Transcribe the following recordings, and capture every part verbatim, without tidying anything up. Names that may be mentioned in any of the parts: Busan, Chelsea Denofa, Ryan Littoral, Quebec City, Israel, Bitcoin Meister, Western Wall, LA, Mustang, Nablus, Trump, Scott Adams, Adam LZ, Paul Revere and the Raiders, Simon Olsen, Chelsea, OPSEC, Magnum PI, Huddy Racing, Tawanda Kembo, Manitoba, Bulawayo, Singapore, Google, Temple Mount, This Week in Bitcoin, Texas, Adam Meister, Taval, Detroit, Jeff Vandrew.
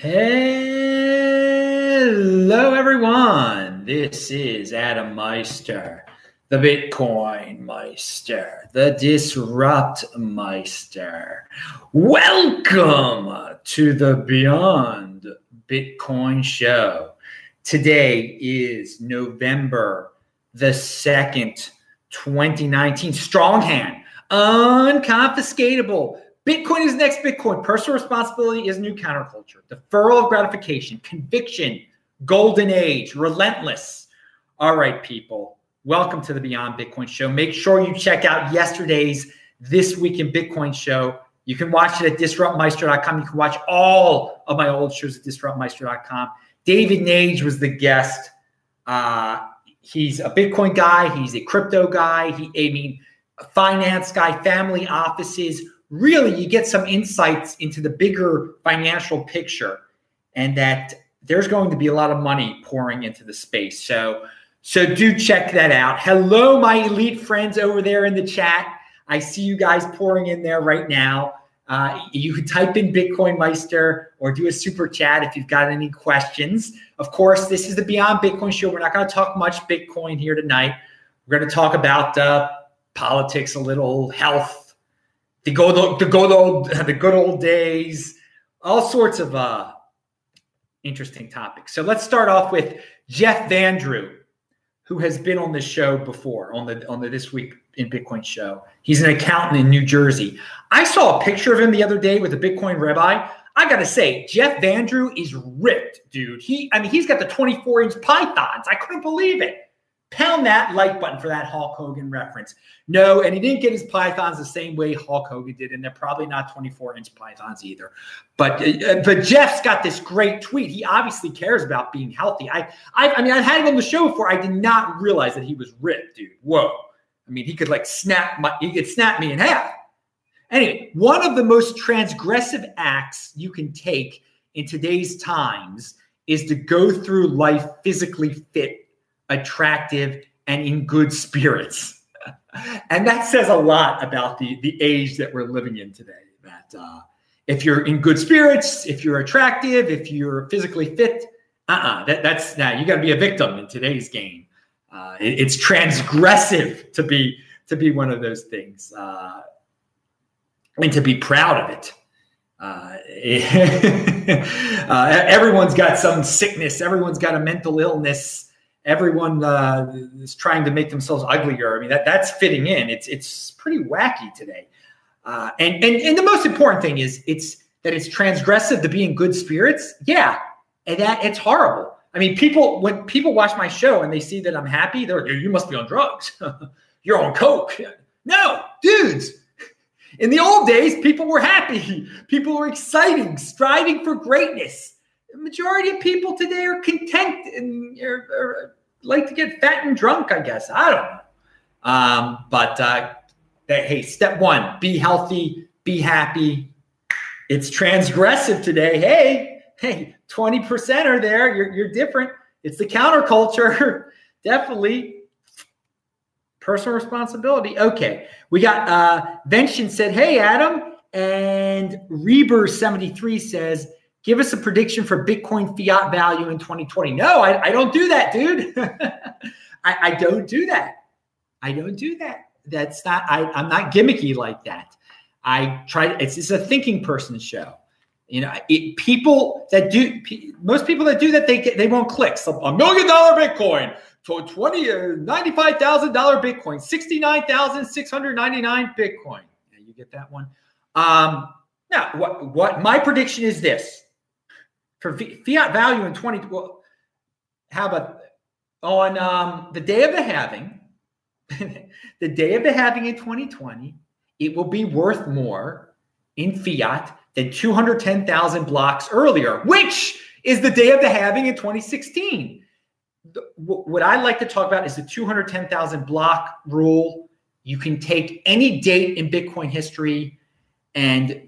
Hello, everyone. This is Adam Meister, the Bitcoin Meister, the Disrupt Meister. Welcome to the Beyond Bitcoin Show. Today is November the second, twenty nineteen. Strong hand, unconfiscatable. Bitcoin is the next Bitcoin. Personal responsibility is new counterculture. Deferral of gratification, conviction, golden age, relentless. All right, people, welcome to the Beyond Bitcoin Show. Make sure you check out yesterday's This Week in Bitcoin Show. You can watch it at disrupt meister dot com. You can watch all of my old shows at disrupt meister dot com. David Nage was the guest. Uh, he's a Bitcoin guy. He's a crypto guy. He, I mean, a finance guy, family offices. Really, you get some insights into the bigger financial picture and that there's going to be a lot of money pouring into the space. So, so do check that out. Hello, my elite friends over there in the chat. I see you guys pouring in there right now. Uh, you can type in Bitcoin Meister or do a super chat if you've got any questions. Of course, this is the Beyond Bitcoin Show. We're not going to talk much Bitcoin here tonight. We're going to talk about uh, politics a little, health, The good, old, the, good old, the good old days, all sorts of uh, interesting topics. So let's start off with Jeff Vandrew, who has been on the show before, on the on the This Week in Bitcoin show. He's an accountant in New Jersey. I saw a picture of him the other day with a Bitcoin rabbi. I got to say, Jeff Vandrew is ripped, dude. He, I mean, he's got the twenty-four inch pythons. I couldn't believe it. Pound that like button for that Hulk Hogan reference. No, and he didn't get his pythons the same way Hulk Hogan did, and they're probably not twenty-four inch pythons either. But uh, but Jeff's got this great tweet. He obviously cares about being healthy. I, I I mean, I've had him on the show before. I did not realize that he was ripped, dude. Whoa. I mean, he could like snap my, he could snap me in half. Anyway, one of the most transgressive acts you can take in today's times is to go through life physically fit, attractive, and in good spirits. And that says a lot about the, the age that we're living in today. That uh, if you're in good spirits, if you're attractive, if you're physically fit, uh-uh, that, that's now nah, you got to be a victim in today's game. Uh, it, it's transgressive to be to be one of those things, uh, and to be proud of it. Uh, it uh, everyone's got some sickness. Everyone's got a mental illness. Everyone uh, is trying to make themselves uglier. I mean, that that's fitting in. It's it's pretty wacky today. Uh, and, and, and the most important thing is it's that it's transgressive to be in good spirits. Yeah, and that it's horrible. I mean, people when people watch my show and they see that I'm happy, they're like, you must be on drugs. You're on coke. No, dudes. In the old days, people were happy. People were exciting, striving for greatness. The majority of people today are content and are, are, like to get fat and drunk, I guess. I don't know. Um, but uh, that, hey, step one, be healthy, be happy. It's transgressive today. Hey, hey, twenty percent are there. You're, you're different. It's the counterculture. Definitely. Personal responsibility. Okay. We got uh, Vention said, hey, Adam. And Reber seventy-three says, give us a prediction for Bitcoin fiat value in twenty twenty. No, I, I don't do that, dude. I, I don't do that. I don't do that. That's not, I, I'm not gimmicky like that. I try, it's, it's a thinking person's show. You know, it, people that do, pe- most people that do that, they get, they won't click. So a million dollar Bitcoin, to twenty, uh, ninety-five thousand dollars Bitcoin, sixty-nine thousand six hundred ninety-nine Bitcoin. Yeah, you get that one. Um, now, what, what my prediction is this. For fiat value in twenty, well, how about on um, the day of the halving, the day of the halving in twenty twenty, it will be worth more in fiat than two hundred ten thousand blocks earlier, which is the day of the halving in twenty sixteen. The, w- what I like to talk about is the two hundred ten thousand block rule. You can take any date in Bitcoin history, and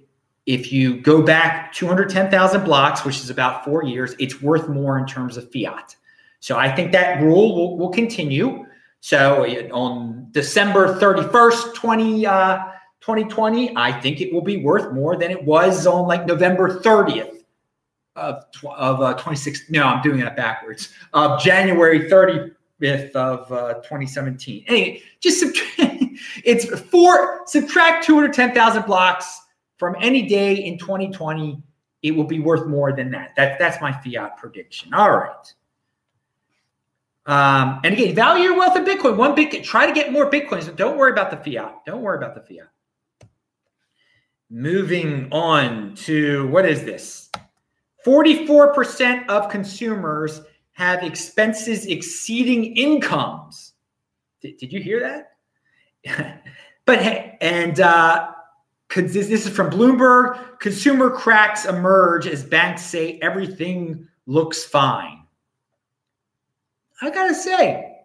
if you go back two hundred ten thousand blocks, which is about four years, it's worth more in terms of fiat. So I think that rule will, will continue. So on December thirty-first, twenty, uh, twenty twenty, I think it will be worth more than it was on like November thirtieth of tw of uh, twenty sixteen. No, I'm doing that backwards. Of uh, January thirty-fifth of uh, twenty seventeen. Anyway, just subtract. It's four. Subtract two hundred ten thousand blocks from any day in twenty twenty. It will be worth more than that. That that's my fiat prediction. All right. Um, and again, value your wealth in Bitcoin. One big, try to get more Bitcoins. So don't worry about the fiat. Don't worry about the fiat. Moving on to, what is this? forty-four percent of consumers have expenses exceeding incomes. Did, did you hear that? But hey, and uh, this, this is from Bloomberg. Consumer cracks emerge as banks say everything looks fine. I gotta say,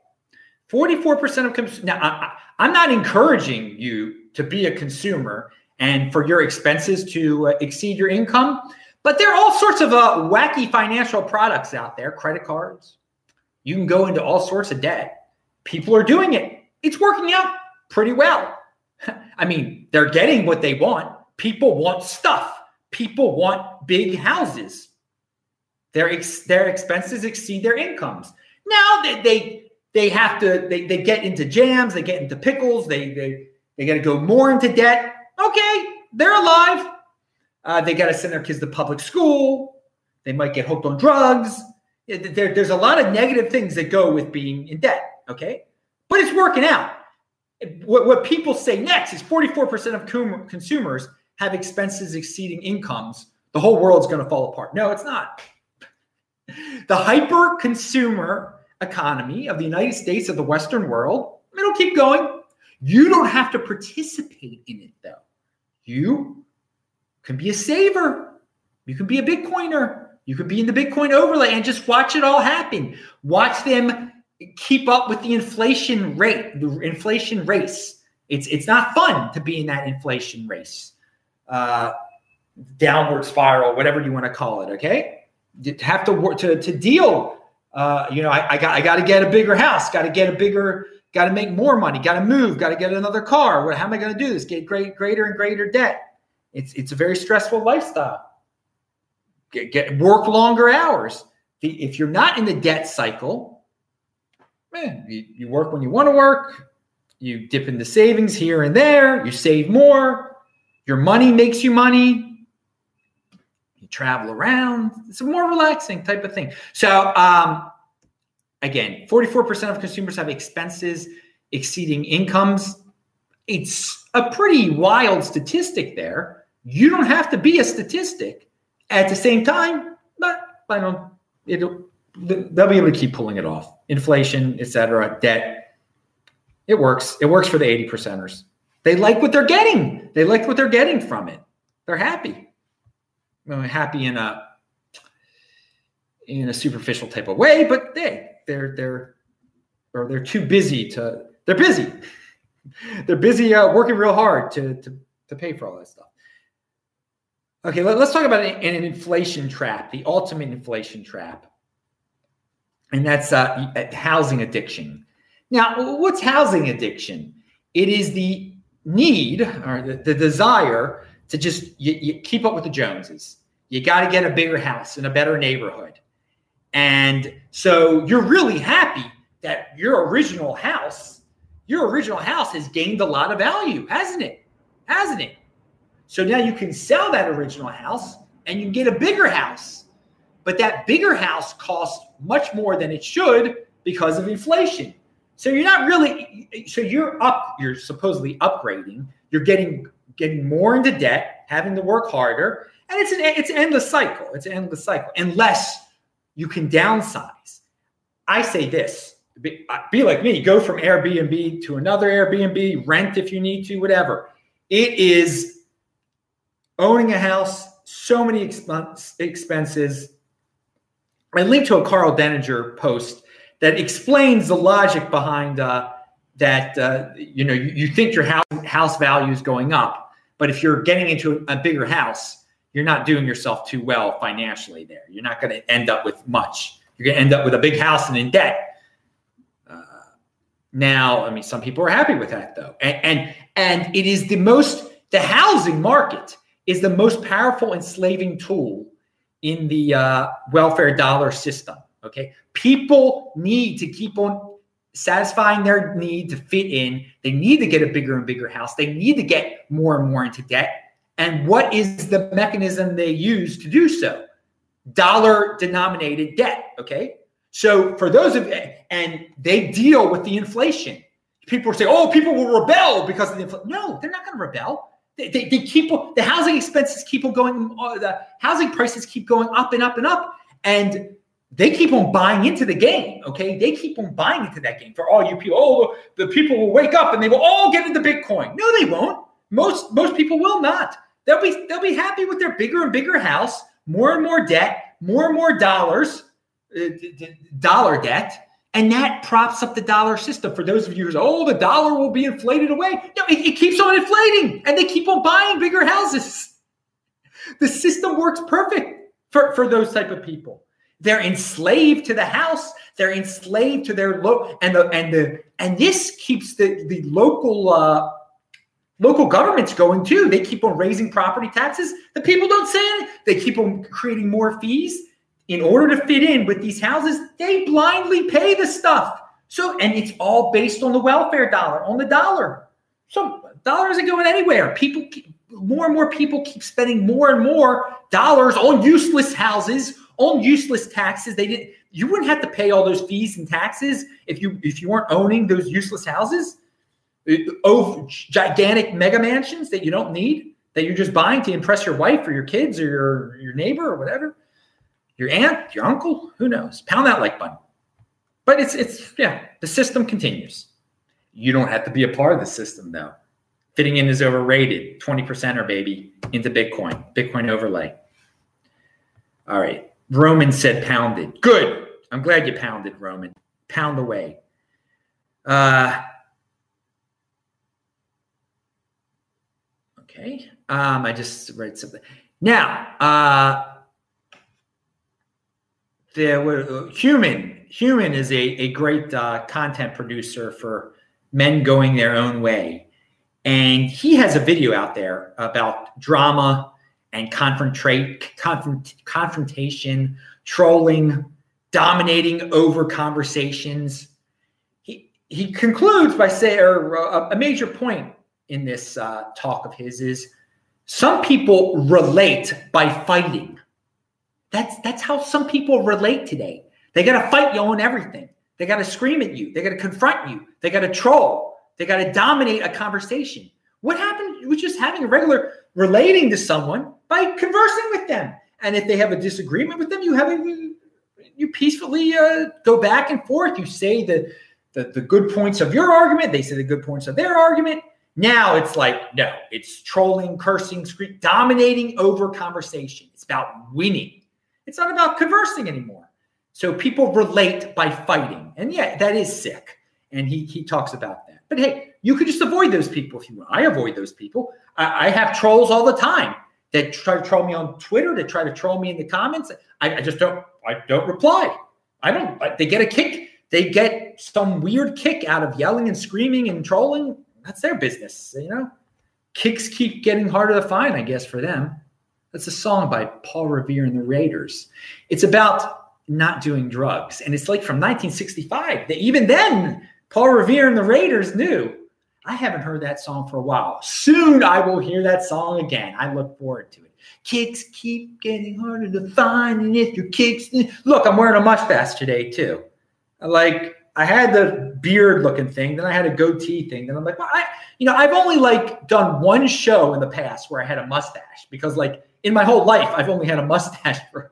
forty-four percent of consumers. Now, I, I'm not encouraging you to be a consumer and for your expenses to uh, exceed your income, but there are all sorts of uh, wacky financial products out there, credit cards. You can go into all sorts of debt. People are doing it. It's working out pretty well. I mean, they're getting what they want. People want stuff. People want big houses. Their, ex their expenses exceed their incomes. Now they, they they have to they they get into jams, they get into pickles, they they they got to go more into debt. Okay, they're alive. Uh, they got to send their kids to public school. They might get hooked on drugs. There, there's a lot of negative things that go with being in debt. Okay, but it's working out. What what people say next is forty-four percent of consumers have expenses exceeding incomes. The whole world's going to fall apart. No, it's not. The hyper consumer economy of the United States, of the Western world, it'll keep going. You don't have to participate in it, though. You can be a saver. You can be a Bitcoiner. You can be in the Bitcoin overlay and just watch it all happen. Watch them keep up with the inflation rate, the inflation race. It's, it's not fun to be in that inflation race, uh, downward spiral, whatever you want to call it, okay? You have to work to, to deal. Uh, you know, I, I got I got to get a bigger house, got to get a bigger, got to make more money, got to move, got to get another car. What, how am I going to do this? Get great, greater and greater debt. It's it's a very stressful lifestyle. Get, get work longer hours. The, if you're not in the debt cycle, man, you, you work when you want to work. You dip into savings here and there. You save more. Your money makes you money. Travel around. It's a more relaxing type of thing. So um, again, forty-four percent of consumers have expenses exceeding incomes. It's a pretty wild statistic there. You don't have to be a statistic. At the same time, but I don't, it'll, they'll be able to keep pulling it off. Inflation, et cetera, debt. It works. It works for the eighty percenters. They like what they're getting. They like what they're getting from it. They're happy. Happy in a in a superficial type of way, but they they're they're or they're too busy to they're busy they're busy uh, working real hard to, to to pay for all that stuff. Okay, let, let's talk about an, an inflation trap, the ultimate inflation trap, and that's uh, housing addiction. Now, what's housing addiction? It is the need or the, the desire to just you, you keep up with the Joneses. You got to get a bigger house in a better neighborhood. And so you're really happy that your original house, your original house has gained a lot of value, hasn't it? Hasn't it? So now you can sell that original house and you can get a bigger house. But that bigger house costs much more than it should because of inflation. So you're not really, so you're up, you're supposedly upgrading, you're getting getting more into debt, having to work harder. And it's an, it's an endless cycle. It's an endless cycle, unless you can downsize. I say this, be, be like me, go from Airbnb to another Airbnb, rent if you need to, whatever. It is owning a house, so many expense, expenses. I linked to a Carl Denninger post that explains the logic behind uh, that, uh, you know, you, you think your house, house value is going up. But if you're getting into a bigger house, you're not doing yourself too well financially there. You're not going to end up with much. You're going to end up with a big house and in debt. Uh, now, I mean, some people are happy with that, though. And, and and it is the most, the housing market is the most powerful enslaving tool in the uh, welfare dollar system. Okay, people need to keep on satisfying their need to fit in. They need to get a bigger and bigger house. They need to get more and more into debt. And what is the mechanism they use to do so? Dollar denominated debt. Okay. So for those of, and they deal with the inflation. People say, oh, people will rebel because of the inflation. No, they're not going to rebel. They, they, they keep, the housing expenses keep on going, the housing prices keep going up and up and up. And they keep on buying into the game, okay? They keep on buying into that game. For all you people, oh, the people will wake up and they will all get into Bitcoin. No, they won't. Most most people will not. They'll be they'll be happy with their bigger and bigger house, more and more debt, more and more dollars, uh, d- d- dollar debt, and that props up the dollar system. For those of you who say, oh, the dollar will be inflated away. No, it, it keeps on inflating, and they keep on buying bigger houses. The system works perfect for, for those type of people. They're enslaved to the house. They're enslaved to their local, and the and the and this keeps the the local uh, local governments going too. They keep on raising property taxes. The people don't say it. They keep on creating more fees in order to fit in with these houses. They blindly pay the stuff. So and it's all based on the welfare dollar, on the dollar. So dollar isn't going anywhere. People, more and more people keep spending more and more dollars on useless houses. On useless taxes, they didn't. You wouldn't have to pay all those fees and taxes if you if you weren't owning those useless houses, oh, gigantic mega mansions that you don't need, that you're just buying to impress your wife or your kids or your your neighbor or whatever, your aunt, your uncle, who knows? Pound that like button. But it's it's yeah, the system continues. You don't have to be a part of the system though. Fitting in is overrated. twenty percent or baby into Bitcoin. Bitcoin overlay. All right. Roman said pounded. Good. I'm glad you pounded, Roman. Pound away. Uh, okay. Um, I just read something. Now, uh, there were, uh, Human. Human is a, a great uh, content producer for men going their own way. And he has a video out there about drama and confrontate, confront, confrontation, trolling, dominating over conversations. He he concludes by saying, or a, a major point in this uh, talk of his is, some people relate by fighting. That's that's how some people relate today. They got to fight you on everything. They got to scream at you. They got to confront you. They got to troll. They got to dominate a conversation. What happened with just having a regular relating to someone? By conversing with them. And if they have a disagreement with them, you have a, you peacefully uh, go back and forth. You say the, the the good points of your argument. They say the good points of their argument. Now it's like, no, it's trolling, cursing, screaming, dominating over conversation. It's about winning. It's not about conversing anymore. So people relate by fighting. And yeah, that is sick. And he he talks about that. But hey, you could just avoid those people if you want. I avoid those people. I, I have trolls all the time that try to troll me on Twitter, that try to troll me in the comments. I, I just don't, I don't reply. I don't, they get a kick. They get some weird kick out of yelling and screaming and trolling. That's their business, you know? Kicks keep getting harder to find, I guess, for them. That's a song by Paul Revere and the Raiders. It's about not doing drugs. And it's like from nineteen sixty-five. That even then, Paul Revere and the Raiders knew. I haven't heard that song for a while. Soon I will hear that song again. I look forward to it. Kicks keep getting harder to find. And if your kicks... Look, I'm wearing a mustache today too. Like, I had the beard looking thing. Then I had a goatee thing. Then I'm like, well, I, you know, I've only like done one show in the past where I had a mustache. Because like in my whole life, I've only had a mustache for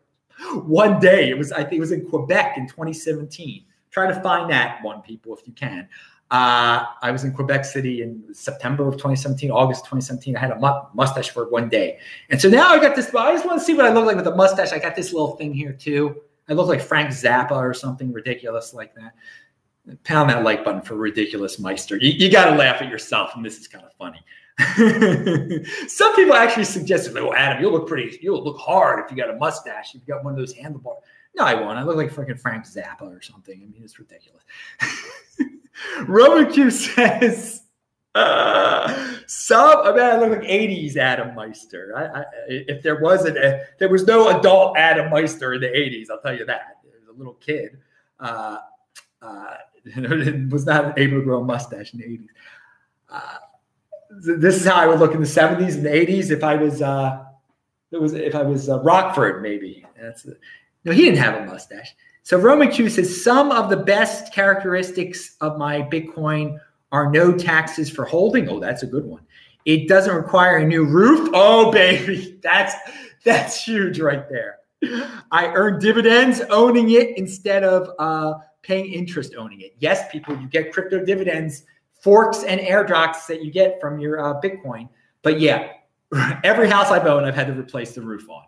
one day. It was, I think it was in Quebec in twenty seventeen. Try to find that one, people, if you can. Uh, I was in Quebec City in September of twenty seventeen, August twenty seventeen. I had a mu- mustache for one day. And so now I got this. I just want to see what I look like with a mustache. I got this little thing here too. I look like Frank Zappa or something ridiculous like that. Pound that like button for Ridiculous Meister. You, you got to laugh at yourself. And this is kind of funny. Some people actually suggested, oh, Adam, you'll look pretty. You'll look hard if you got a mustache. If you got one of those handlebars. No, I won't. I look like freaking Frank Zappa or something. I mean, it's ridiculous. Roman Q says, uh, Some, I mean, I look like eighties Adam Meister. I, I, if there wasn't, a, there was no adult Adam Meister in the eighties. I'll tell you that. There was a little kid, uh, uh, was not able to grow a mustache in the eighties. Uh, this is how I would look in the seventies and the eighties. If I was, uh, it was if I was uh, Rockford, maybe. That's a, no, he didn't have a mustache. So Roman Q says some of the best characteristics of my Bitcoin are no taxes for holding. Oh, that's a good one. It doesn't require a new roof. Oh, baby, that's that's huge right there. I earn dividends owning it instead of uh, paying interest owning it. Yes, people, you get crypto dividends, forks and airdrops that you get from your uh, Bitcoin. But yeah, every house I've owned, I've had to replace the roof on.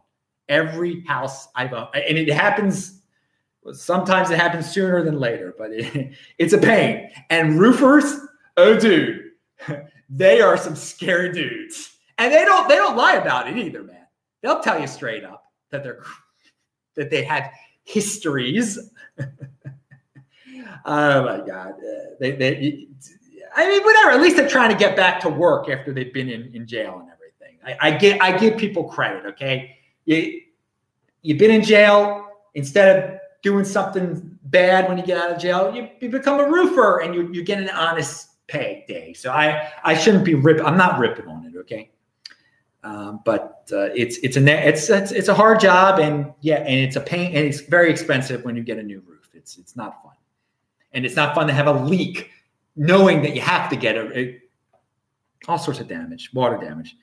Every house I've owned, and it happens. Sometimes it happens sooner than later, but it, it's a pain. And roofers, oh dude, they are some scary dudes, and they don't they don't lie about it either, man. They'll tell you straight up that they're that they have histories. Oh my God, uh, they they I mean whatever. At least they're trying to get back to work after they've been in, in jail and everything. I, I get I give people credit, okay? You you've been in jail instead of doing something bad when you get out of jail, you, you become a roofer and you, you get an honest pay day. So I, I shouldn't be ripping. I'm not ripping on it. Okay. Um, but uh, it's, it's a, it's, it's, it's a hard job, and yeah, and it's a pain, and it's very expensive when you get a new roof. It's, it's not fun, and it's not fun to have a leak knowing that you have to get a, a all sorts of damage, water damage.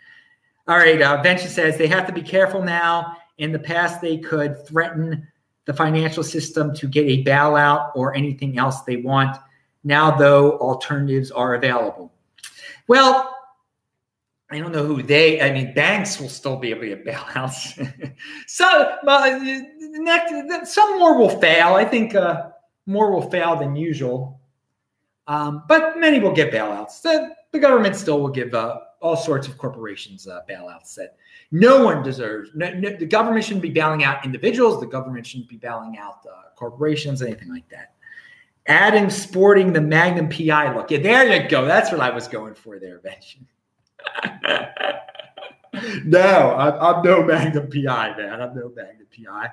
All right. Uh, Vention says they have to be careful now. In the past, they could threaten the financial system to get a bailout or anything else they want. Now, though, alternatives are available. Well, I don't know who they, I mean, banks will still be able to get bailouts. So uh, next, some more will fail. I think uh, more will fail than usual, um, but many will get bailouts. The, the government still will give uh, all sorts of corporations uh, bailouts that no one deserves. No, no, the government shouldn't be bailing out individuals. The government shouldn't be bailing out uh, corporations, anything like that. Adam sporting the Magnum P I look. Yeah, there you go. That's what I was going for there, Vention. No, I'm, I'm no Magnum P I, man. I'm no Magnum P I.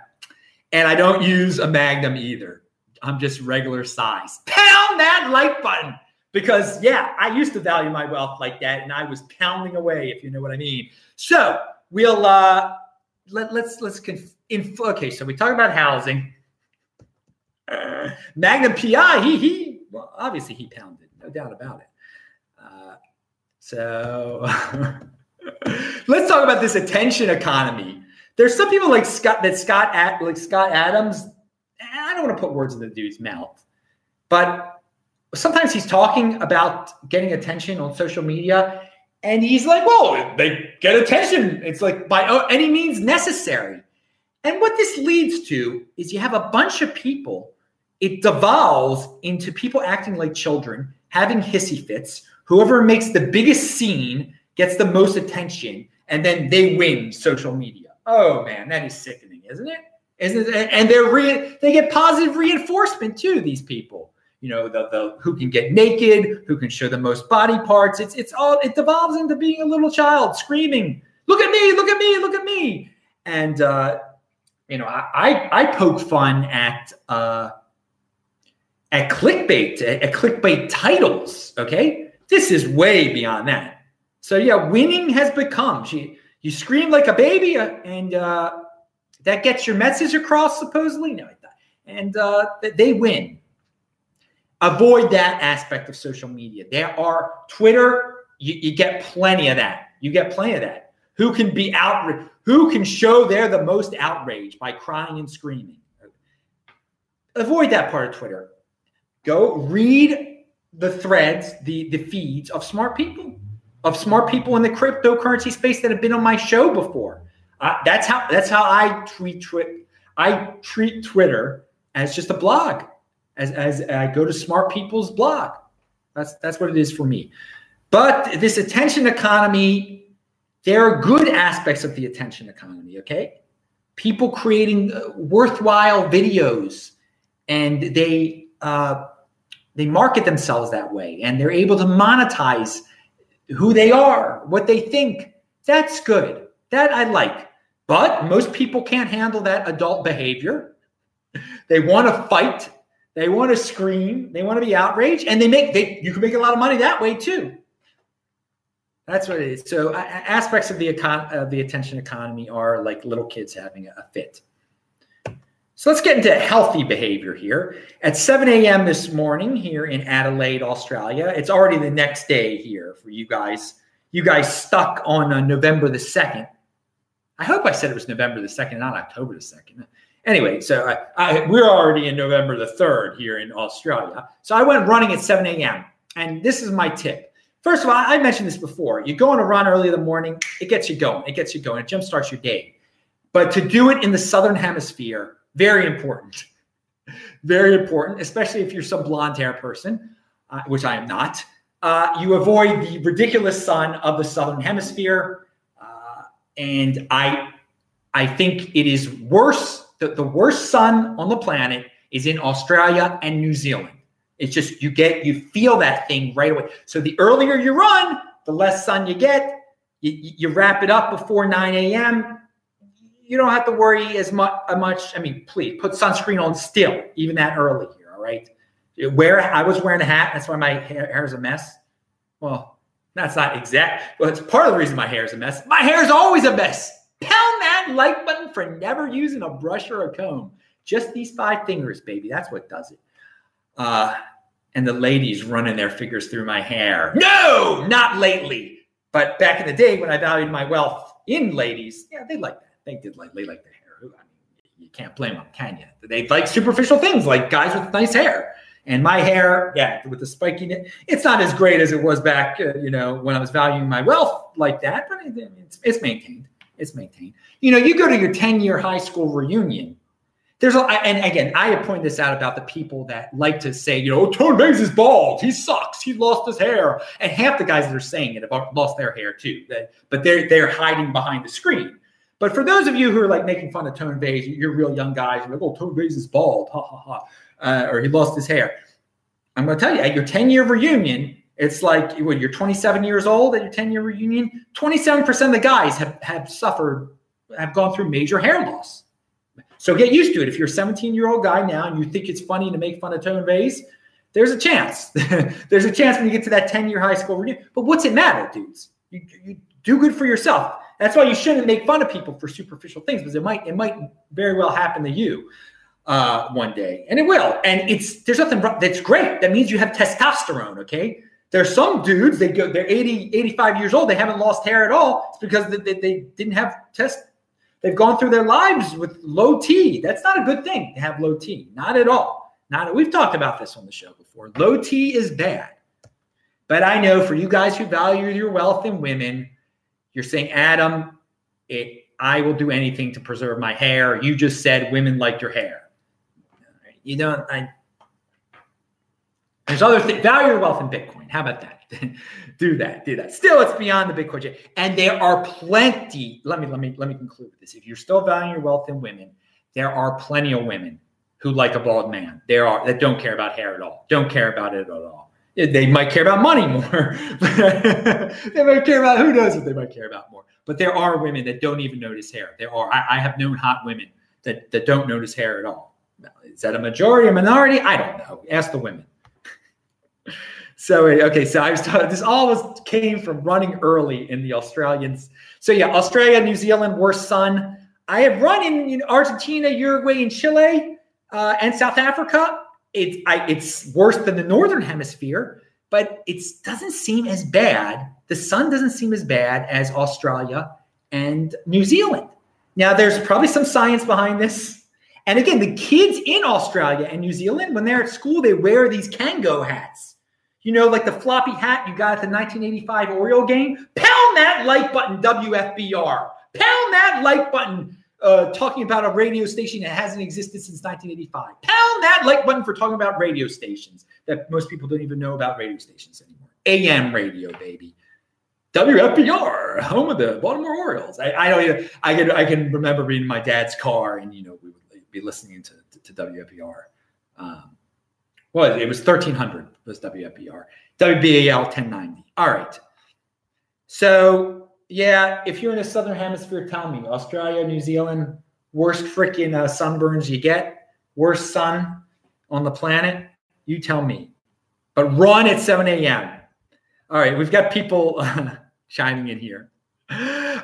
And I don't use a Magnum either. I'm just regular size. Pound that like button. Because, yeah, I used to value my wealth like that, and I was pounding away, if you know what I mean. So we'll uh, let, let's let's conf- inf- okay. So we talk about housing. Uh, Magnum P I, he he. Well, obviously he pounded, no doubt about it. Uh, so let's talk about this attention economy. There's some people like Scott that Scott at like Scott Adams. I don't want to put words in the dude's mouth, but sometimes he's talking about getting attention on social media, and he's like, well, they get attention. It's like by any means necessary. And what this leads to is you have a bunch of people. It devolves into people acting like children, having hissy fits. Whoever makes the biggest scene gets the most attention, and then they win social media. Oh, man, that is sickening, isn't it? Isn't it? And they're re- they get positive reinforcement, too, these people. You know, the the who can get naked, who can show the most body parts. It's it's all it devolves into being a little child screaming, "Look at me! Look at me! Look at me!" And uh, you know, I, I I poke fun at uh, at clickbait at, at clickbait titles. Okay, this is way beyond that. So yeah, winning has become she. You scream like a baby, and uh, that gets your message across. Supposedly, no, and uh, they win. Avoid that aspect of social media. There are Twitter. You, you get plenty of that. You get plenty of that. Who can be outraged? Who can show they're the most outraged by crying and screaming? Avoid that part of Twitter. Go read the threads, the, the feeds of smart people, of smart people in the cryptocurrency space that have been on my show before. Uh, that's how that's how I tweet. Twi- I treat Twitter as just a blog. As, as I go to smart people's blog, that's that's what it is for me. But this attention economy, there are good aspects of the attention economy. Okay, people creating worthwhile videos, and they uh, they market themselves that way, and they're able to monetize who they are, what they think. That's good. That I like. But most people can't handle that adult behavior. They want to fight. They want to scream. They want to be outraged. And they make they you can make a lot of money that way, too. That's what it is. So uh, aspects of the econ- of the attention economy are like little kids having a fit. So let's get into healthy behavior here. At seven a.m. this morning here in Adelaide, Australia, it's already the next day here for you guys. You guys stuck on uh, November the second. I hope I said it was November the second, not October the second. Anyway, so I, I, we're already in November the third here in Australia. So I went running at seven a.m. And this is my tip. First of all, I mentioned this before. You go on a run early in the morning, it gets you going. It gets you going. It jumpstarts your day. But to do it in the Southern Hemisphere, very important. Very important, especially if you're some blonde hair person, uh, which I am not. Uh, you avoid the ridiculous sun of the Southern Hemisphere. Uh, and I I think it is worse. The, the worst sun on the planet is in Australia and New Zealand. It's just you get, you feel that thing right away. So the earlier you run, the less sun you get. You, you wrap it up before nine a.m. You don't have to worry as much, much. I mean, please put sunscreen on still, even that early here, all right? Wear, I was wearing a hat. That's why my hair, hair is a mess. Well, that's not exact. Well, it's part of the reason my hair is a mess. My hair is always a mess. Pound that like button for never using a brush or a comb. Just these five fingers, baby. That's what does it. Uh, and the ladies running their fingers through my hair. No, not lately. But back in the day when I valued my wealth in ladies, yeah, they like that. They did like, they like the hair. I mean, you can't blame them, can you? They like superficial things like guys with nice hair. And my hair, yeah, with the spikiness, it's not as great as it was back, uh, you know, when I was valuing my wealth like that. But it, it's, it's maintained. It's maintained. You know, you go to your ten-year high school reunion. There's a, and again, I point this out about the people that like to say, you know, Tone Vays is bald. He sucks. He lost his hair. And half the guys that are saying it have lost their hair too. But they're they're hiding behind the screen. But for those of you who are like making fun of Tone Vays, you're real young guys. You're like, oh, Tone Vays is bald, ha ha ha, uh, or he lost his hair. I'm going to tell you, at your ten-year reunion, it's like when you're twenty-seven years old at your ten-year reunion, twenty-seven percent of the guys have have suffered, have gone through major hair loss. So get used to it. If you're a seventeen-year-old guy now and you think it's funny to make fun of Tone Vays, there's a chance. There's a chance when you get to that ten-year high school reunion. But what's it matter, dudes? You, you do good for yourself. That's why you shouldn't make fun of people for superficial things, because it might it might very well happen to you uh, one day, and it will. And it's there's nothing that's great. That means you have testosterone. Okay. There's some dudes they go they're eighty, eighty-five years old. They haven't lost hair at all. It's because they, they, they didn't have testosterone. They've gone through their lives with low T. That's not a good thing to have low T. Not at all. Not. We've talked about this on the show before. Low T is bad. But I know for you guys who value your wealth in women, you're saying, Adam, it, I will do anything to preserve my hair. You just said women like your hair. You don't. I, there's other things. Value your wealth in Bitcoin. How about that? do that, do that. Still, it's beyond the Bitcoin. And there are plenty. Let me, let me, let me conclude with this. If you're still valuing your wealth in women, there are plenty of women who like a bald man. There are that don't care about hair at all. Don't care about it at all. They might care about money more. They might care about who knows what they might care about more. But there are women that don't even notice hair. There are. I, I have known hot women that, that don't notice hair at all. Now, is that a majority, a minority? I don't know. Ask the women. So, okay, so I was talking, this always came from running early in the Australians. So, yeah, Australia, New Zealand, worse sun. I have run in, in Argentina, Uruguay, and Chile, uh, and South Africa. It, I, it's worse than the Northern Hemisphere, but it doesn't seem as bad. The sun doesn't seem as bad as Australia and New Zealand. Now, there's probably some science behind this. And, again, the kids in Australia and New Zealand, when they're at school, they wear these Kango hats. You know, like the floppy hat you got at the nineteen eighty-five Oriole game? Pound that like button, W F B R. Pound that like button uh, talking about a radio station that hasn't existed since nineteen eighty-five. Pound that like button for talking about radio stations that most people don't even know about radio stations anymore. A M radio, baby. W F B R, home of the Baltimore Orioles. I, I don't even, I can, I can remember being in my dad's car and, you know, we would be listening to, to, to W F B R. Um, Well, it was thirteen hundred was W F B R. W B A L ten ninety. All right. So yeah, if you're in the Southern Hemisphere, tell me, Australia, New Zealand, worst freaking uh, sunburns you get, worst sun on the planet, you tell me. But run at seven a.m. All right, we've got people chiming in here.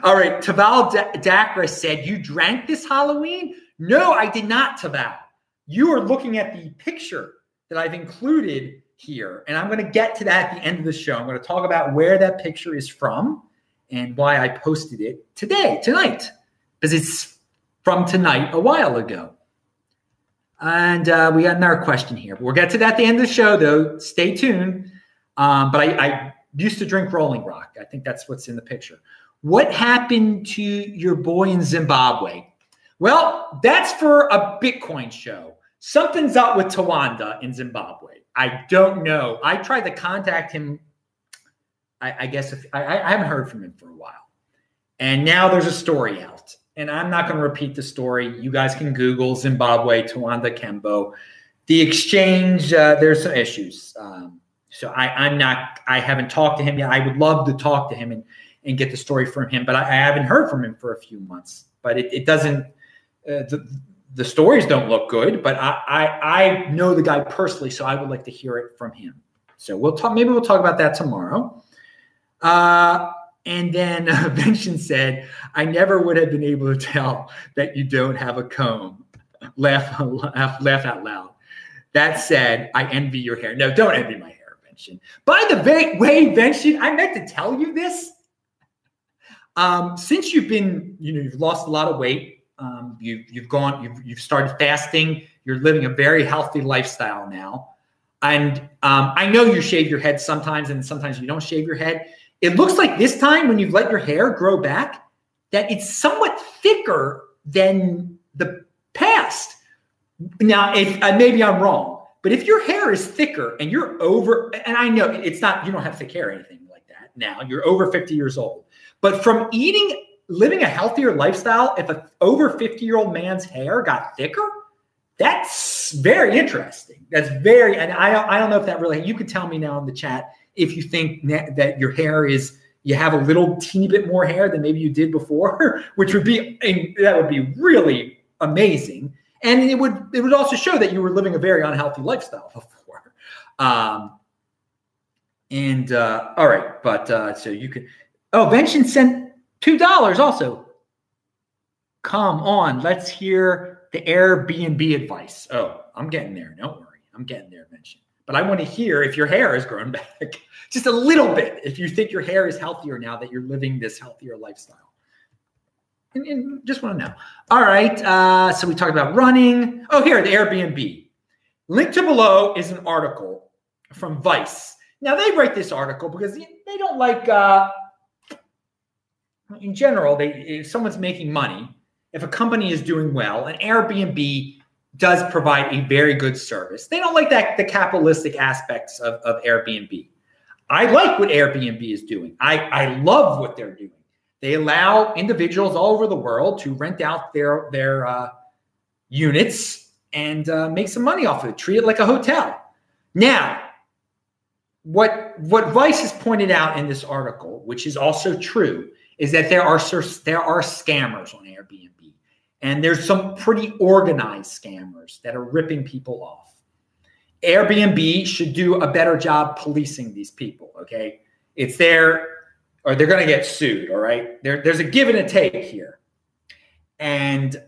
All right, Taval D- Dakra said, you drank this Halloween? No, I did not, Taval. You are looking at the picture that I've included here, and I'm going to get to that at the end of the show. I'm going to talk about where that picture is from and why I posted it today, tonight, because it's from tonight a while ago. And uh, we got another question here. But we'll get to that at the end of the show, though. Stay tuned. Um, but I, I used to drink Rolling Rock. I think that's what's in the picture. What happened to your boy in Zimbabwe? Well, that's for a Bitcoin show. Something's up with Tawanda in Zimbabwe. I don't know. I tried to contact him. I, I guess if, I, I haven't heard from him for a while. And now there's a story out. And I'm not going to repeat the story. You guys can Google Zimbabwe, Tawanda Kembo. The exchange, uh, there's some issues. Um, so I, I'm not, I haven't talked to him yet. I would love to talk to him and, and get the story from him. But I, I haven't heard from him for a few months. But it, it doesn't, uh, the, the stories don't look good. But I, I I know the guy personally, so I would like to hear it from him. So we'll talk, maybe we'll talk about that tomorrow. Uh And then uh, Vention said, I never would have been able to tell that you don't have a comb. laugh, laugh, laugh out loud. That said, I envy your hair. No, don't envy my hair, Vention. By the way, Vention, I meant to tell you this. Um, since you've been, you know, you've lost a lot of weight. Um, you've, you've gone, you've, you've started fasting. You're living a very healthy lifestyle now. And um, I know you shave your head sometimes and sometimes you don't shave your head. It looks like this time when you've let your hair grow back that it's somewhat thicker than the past. Now, if uh, maybe I'm wrong, but if your hair is thicker and you're over, and I know it's not, you don't have thick hair or anything like that now, you're over fifty years old. But from eating, living a healthier lifestyle, if an over fifty-year-old man's hair got thicker, that's very interesting. That's very, and I don't, I don't know if that really, you could tell me now in the chat if you think that your hair is, you have a little teeny bit more hair than maybe you did before, which would be, that would be really amazing. And it would, it would also show that you were living a very unhealthy lifestyle before. Um, and, uh, all right. But, uh, so you could, oh, Vention sent two dollars also. Come on. Let's hear the Airbnb advice. Oh, I'm getting there. Don't worry. I'm getting there, Vention. But I want to hear if your hair is growing back just a little bit, if you think your hair is healthier now that you're living this healthier lifestyle. And, and just want to know. All right. Uh, so we talked about running. Oh, here, the Airbnb. Linked to below is an article from Vice. Now, they write this article because they don't like, uh, in general, they, if someone's making money, if a company is doing well, an Airbnb does provide a very good service. They don't like that the capitalistic aspects of, of Airbnb. I like what Airbnb is doing. I, I love what they're doing. They allow individuals all over the world to rent out their, their uh, units and uh, make some money off of it, treat it like a hotel. Now, what, what Vice has pointed out in this article, which is also true, is that there are, there are scammers on Airbnb. And there's some pretty organized scammers that are ripping people off. Airbnb should do a better job policing these people, okay? It's there, or they're going to get sued, all right? There, there's a give and a take here. And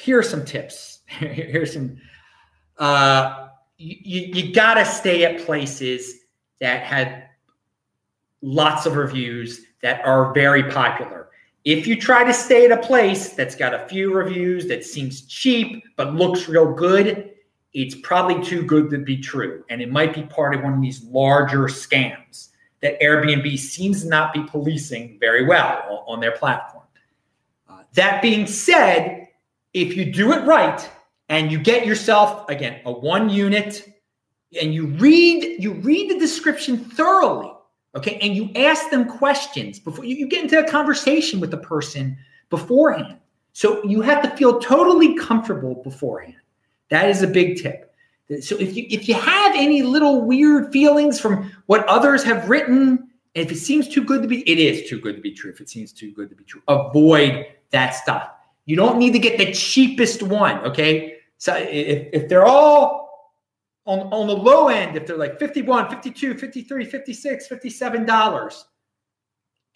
here are some tips. Here's some, uh, you, you got to stay at places that had lots of reviews that are very popular. If you try to stay at a place that's got a few reviews, that seems cheap, but looks real good, it's probably too good to be true. And it might be part of one of these larger scams that Airbnb seems to not be policing very well on their platform. Uh, that being said, if you do it right and you get yourself, again, a one unit and you read, you read the description thoroughly, okay, and you ask them questions before you, you get into a conversation with the person beforehand. So you have to feel totally comfortable beforehand. That is a big tip. So if you if you have any little weird feelings from what others have written If it seems too good to be, it is too good to be true. If it seems too good to be true, avoid that stuff. You don't need to get the cheapest one, okay? So if, if they're all on, on the low end, if they're like fifty-one, fifty-two, fifty-three, fifty-six, fifty-seven dollars,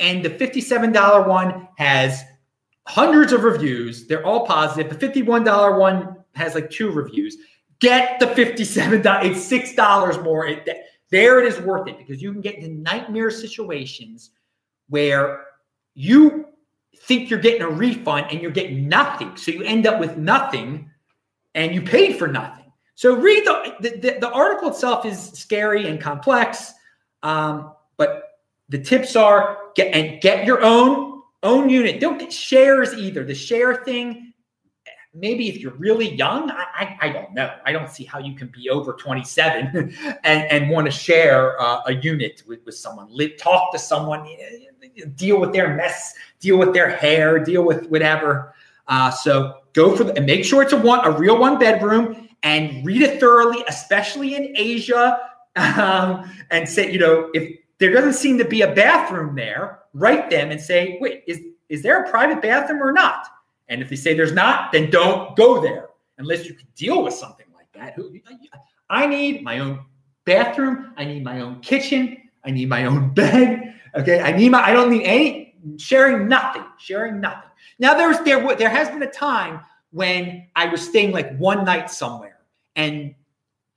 and the fifty-seven dollar one has hundreds of reviews, they're all positive. The fifty-one dollar one has like two reviews. Get the fifty-seven dollars, it's six dollars more. It, there it is worth it, because you can get into nightmare situations where you think you're getting a refund and you're getting nothing. So you end up with nothing and you paid for nothing. So read the, the, the, the article itself is scary and complex, um, but the tips are get and get your own, own unit. Don't get shares either. The share thing, maybe if you're really young, I, I, I don't know. I don't see how you can be over twenty-seven and, and want to share uh, a unit with, with someone. Live, talk to someone, deal with their mess, deal with their hair, deal with whatever. Uh, so go for the, and make sure it's a one, a real one bedroom, and read it thoroughly, especially in Asia. Um, and say, you know, if there doesn't seem to be a bathroom there, write them and say, wait, is, is there a private bathroom or not? And if they say there's not, then don't go there unless you can deal with something like that. I need my own bathroom. I need my own kitchen. I need my own bed. Okay, I need my. I don't need any sharing. Nothing sharing. Nothing. Now there's there there has been a time when I was staying like one night somewhere, and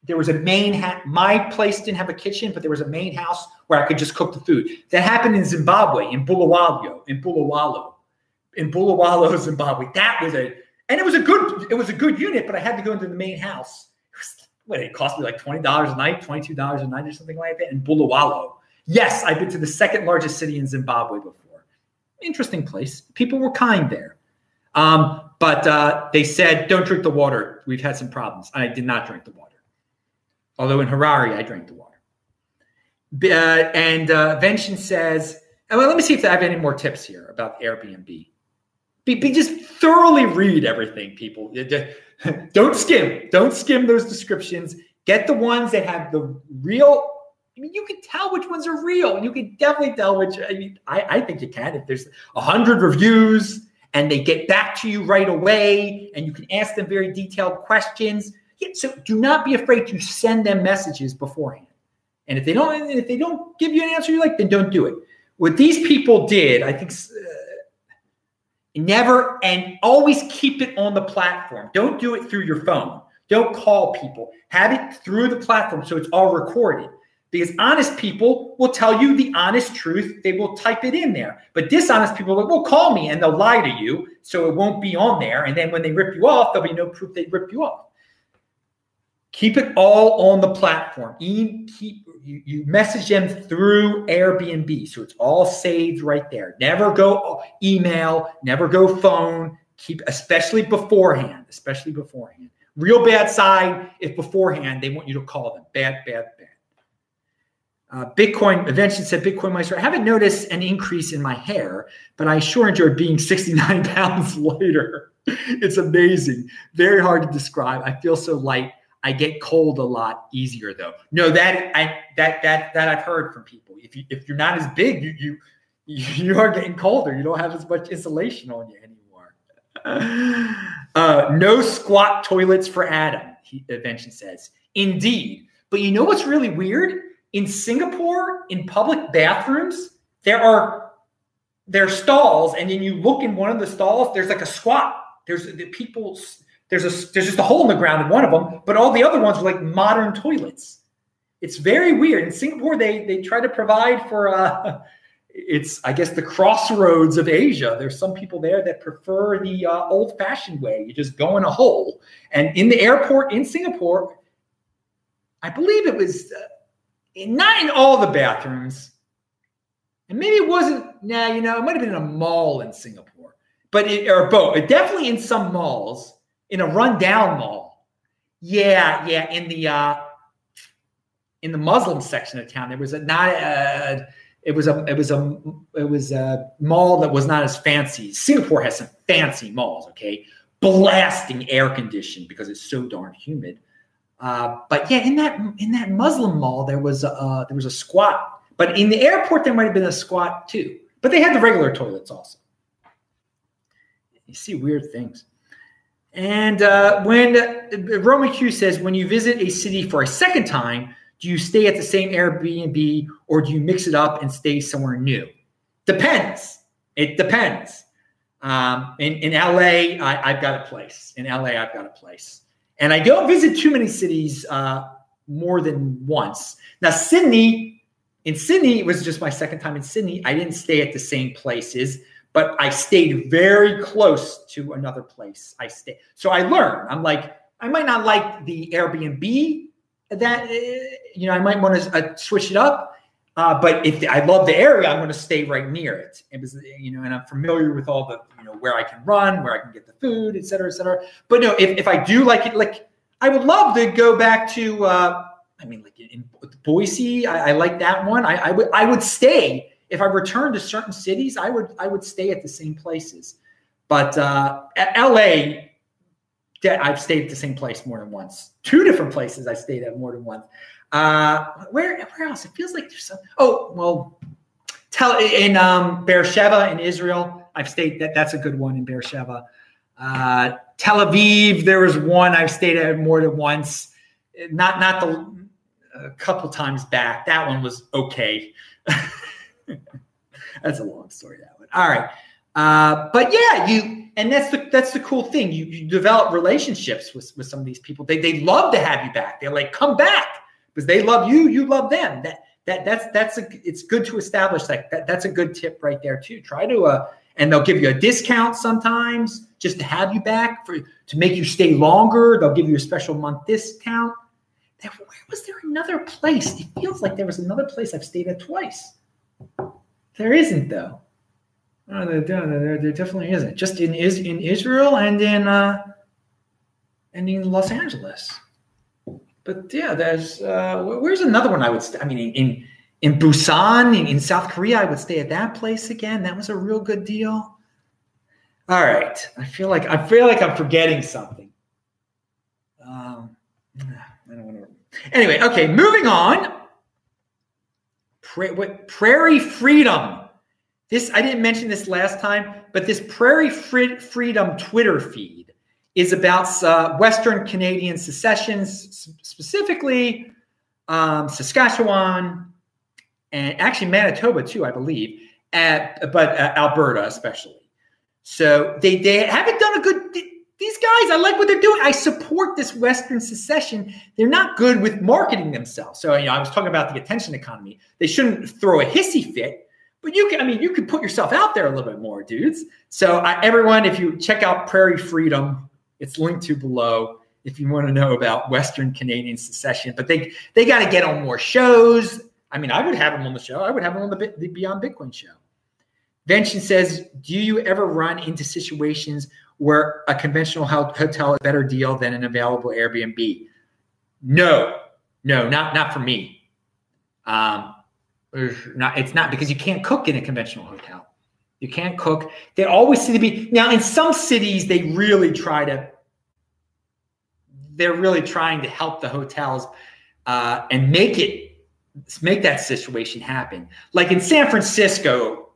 there was a main house. My place didn't have a kitchen, but there was a main house where I could just cook the food. That happened in Zimbabwe, in Bulawayo, in Bulawayo. in Bulawayo, Zimbabwe. That was a, and it was a good, it was a good unit, but I had to go into the main house. It was, what, it cost me like twenty dollars a night, twenty-two dollars a night or something like that in Bulawayo. Yes, I've been to the second largest city in Zimbabwe before. Interesting place. People were kind there. Um, but uh, they said, don't drink the water. We've had some problems. I did not drink the water. Although in Harare, I drank the water. Uh, and uh, Vention says, oh, well, let me see if I have any more tips here about Airbnb. Be, be just thoroughly read everything, people. Don't skim. Don't skim those descriptions. Get the ones that have the real. I mean, you can tell which ones are real. You can definitely tell which. I mean, I, I think you can. If there's a hundred reviews and they get back to you right away, and you can ask them very detailed questions. Yeah, so do not be afraid to send them messages beforehand. And if they don't, if they don't give you an answer you like, then don't do it. What these people did, I think. Uh, Never and always keep it on the platform. Don't do it through your phone. Don't call people. Have it through the platform so it's all recorded. Because honest people will tell you the honest truth. They will type it in there. But dishonest people will, will call me and they'll lie to you so it won't be on there. And then when they rip you off, there'll be no proof they ripped you off. Keep it all on the platform. You, keep, you, you message them through Airbnb, so it's all saved right there. Never go email, never go phone. Keep, especially beforehand, especially beforehand. Real bad side if beforehand they want you to call them. Bad, bad, bad. Uh, Bitcoin, Vention said, Bitcoin Meister, I haven't noticed an increase in my hair, but I sure enjoyed being sixty-nine pounds lighter. It's amazing. Very hard to describe. I feel so light. I get cold a lot easier though. No, that I that that that I've heard from people. If you if you're not as big, you you you are getting colder. You don't have as much insulation on you anymore. Uh, no squat toilets for Adam, he Vention says. Indeed, but you know what's really weird? In Singapore, in public bathrooms, there are there are stalls, and then you look in one of the stalls. There's like a squat. There's the people. There's a there's just a hole in the ground in one of them, but all the other ones are like modern toilets. It's very weird. In Singapore, they they try to provide for uh, it's I guess the crossroads of Asia. There's some people there that prefer the uh, old-fashioned way. You just go in a hole. And in the airport in Singapore, I believe it was uh, not in all the bathrooms, and maybe it wasn't. Nah, you know, it might have been in a mall in Singapore, but it, or both. It definitely in some malls. In a rundown mall, yeah, yeah. In the uh, in the Muslim section of town, there was a not a, it was a it was a it was a mall that was not as fancy. Singapore has some fancy malls, okay, blasting air conditioned because it's so darn humid. Uh, but yeah, in that in that Muslim mall, there was a uh, there was a squat, But in the airport, there might have been a squat too. But they had the regular toilets also. You see weird things. And uh, when uh, Roman Q says, when you visit a city for a second time, do you stay at the same Airbnb or do you mix it up and stay somewhere new? Depends. It depends. Um, in, in L A, I, I've got a place. In L A, I've got a place. And I don't visit too many cities uh, more than once. Now, Sydney, in Sydney, it was just my second time in Sydney. I didn't stay at the same places, but I stayed very close to another place I stayed. So I learned. I'm like, I might not like the Airbnb that, you know, I might want to uh, switch it up. Uh, but if I love the area, I'm going to stay right near it. It was, you know, and I'm familiar with all the, you know, where I can run, where I can get the food, et cetera, et cetera. But no, if, if I do like it, like I would love to go back to, uh, I mean, like in Boise, I, I like that one. I, I would, I would stay if I returned to certain cities. I would, I would stay at the same places. But uh, at L A, I've stayed at the same place more than once. Two different places I stayed at more than once. Uh, where, where else? It feels like there's some, oh, well, tell in, um, Beersheba in Israel, I've stayed that that's a good one in Beersheba. Uh, Tel Aviv, there was one I've stayed at more than once, not, not the a couple times back. That one was okay. That's a long story, that one. All right. Uh, but yeah, you, and that's the, that's the cool thing. You, you develop relationships with, with some of these people. They, they love to have you back. They're like, come back. Because they love you, you love them. That that that's that's a, it's good to establish that. that. That's a good tip right there too. Try to uh, and they'll give you a discount sometimes just to have you back for to make you stay longer. They'll give you a special month discount. There, where was there another place? It feels like there was another place I've stayed at twice. There isn't though. No, there, there, there definitely isn't. Just in is in Israel and in uh, and in Los Angeles. But yeah, there's uh, where's another one I would stay? I mean, in in Busan, in, in South Korea, I would stay at that place again. That was a real good deal. All right, I feel like I feel like I'm forgetting something. Um, I don't want to. Anyway, okay, moving on. Pra- what, prairie freedom. This I didn't mention this last time, but this prairie fr- freedom Twitter feed is about uh, Western Canadian secessions, specifically um, Saskatchewan and actually Manitoba too, I believe, at, but uh, Alberta especially. So they, they haven't done a good, these guys, I like what they're doing. I support this Western secession. They're not good with marketing themselves. So, you know, I was talking about the attention economy. They shouldn't throw a hissy fit. But you can, I mean, you can put yourself out there a little bit more, dudes. So I, everyone, if you check out Prairie Freedom, it's linked to below if you want to know about Western Canadian secession. But they they got to get on more shows. I mean, I would have them on the show. I would have them on the, the Beyond Bitcoin show. Vention says, do you ever run into situations where a conventional hotel is a better deal than an available Airbnb? No. No, not, not for me. Um, not, it's not because you can't cook in a conventional hotel. You can't cook. They always seem to be now in some cities. They really try to. They're really trying to help the hotels uh, and make it make that situation happen. Like in San Francisco,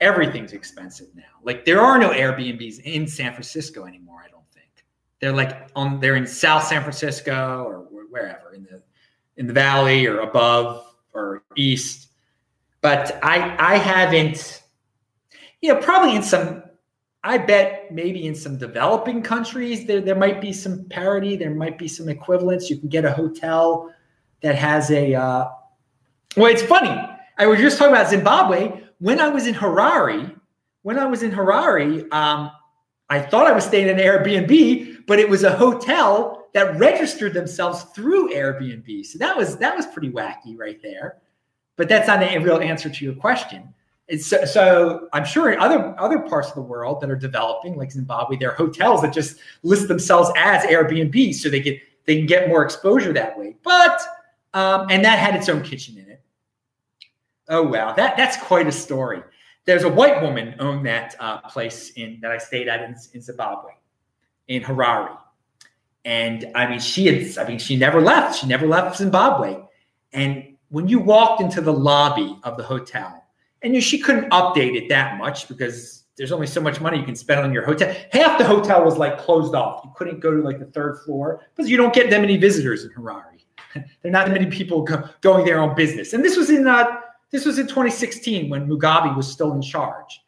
everything's expensive now. Like there are no Airbnbs in San Francisco anymore. I don't think they're like on. They're in South San Francisco or wherever in the in the valley or above or east. But I, I haven't, you know, probably in some, I bet maybe in some developing countries, there, there might be some parity. There might be some equivalence. You can get a hotel that has a, uh, well, it's funny. I was just talking about Zimbabwe. When I was in Harare, when I was in Harare, um, I thought I was staying in an Airbnb, but it was a hotel that registered themselves through Airbnb. So that was, that was pretty wacky right there. But that's not a real answer to your question. It's so, so I'm sure in other other parts of the world that are developing, like Zimbabwe, there are hotels that just list themselves as Airbnb, so they get they can get more exposure that way. But um, and that had its own kitchen in it. Oh wow, that that's quite a story. There's a white woman owned that uh, place in that I stayed at in, in Zimbabwe, in Harare, and I mean she had, I mean she never left. She never left Zimbabwe, and when you walked into the lobby of the hotel, and you, she couldn't update it that much because there's only so much money you can spend on your hotel. Half the hotel was like closed off. You couldn't go to like the third floor because you don't get that many visitors in Harare. There are not that many people go, going there on business. And this was in uh, this was in twenty sixteen when Mugabe was still in charge.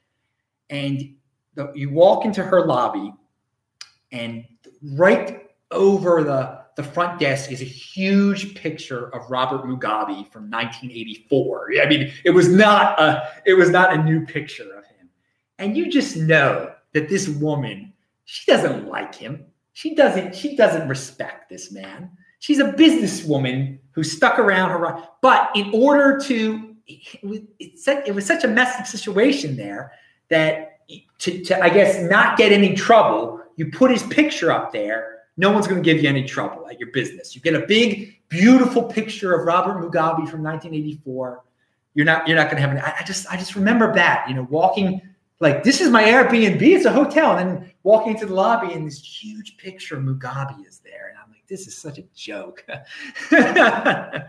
And the, you walk into her lobby, and right over the, the front desk is a huge picture of Robert Mugabe from nineteen eighty-four. I mean, it was not a it was not a new picture of him. And you just know that this woman, she doesn't like him. She doesn't she doesn't respect this man. She's a businesswoman who stuck around her. But in order to, it was such a messy situation there that to, to, I guess, not get any trouble, you put his picture up there. No one's going to give you any trouble at your business. You get a big, beautiful picture of Robert Mugabe from nineteen eighty-four. You're not, you're not going to have any. I, I just, I just remember that, you know, walking like this is my Airbnb. It's a hotel, and then walking into the lobby and this huge picture of Mugabe is there, and I'm like, this is such a joke. And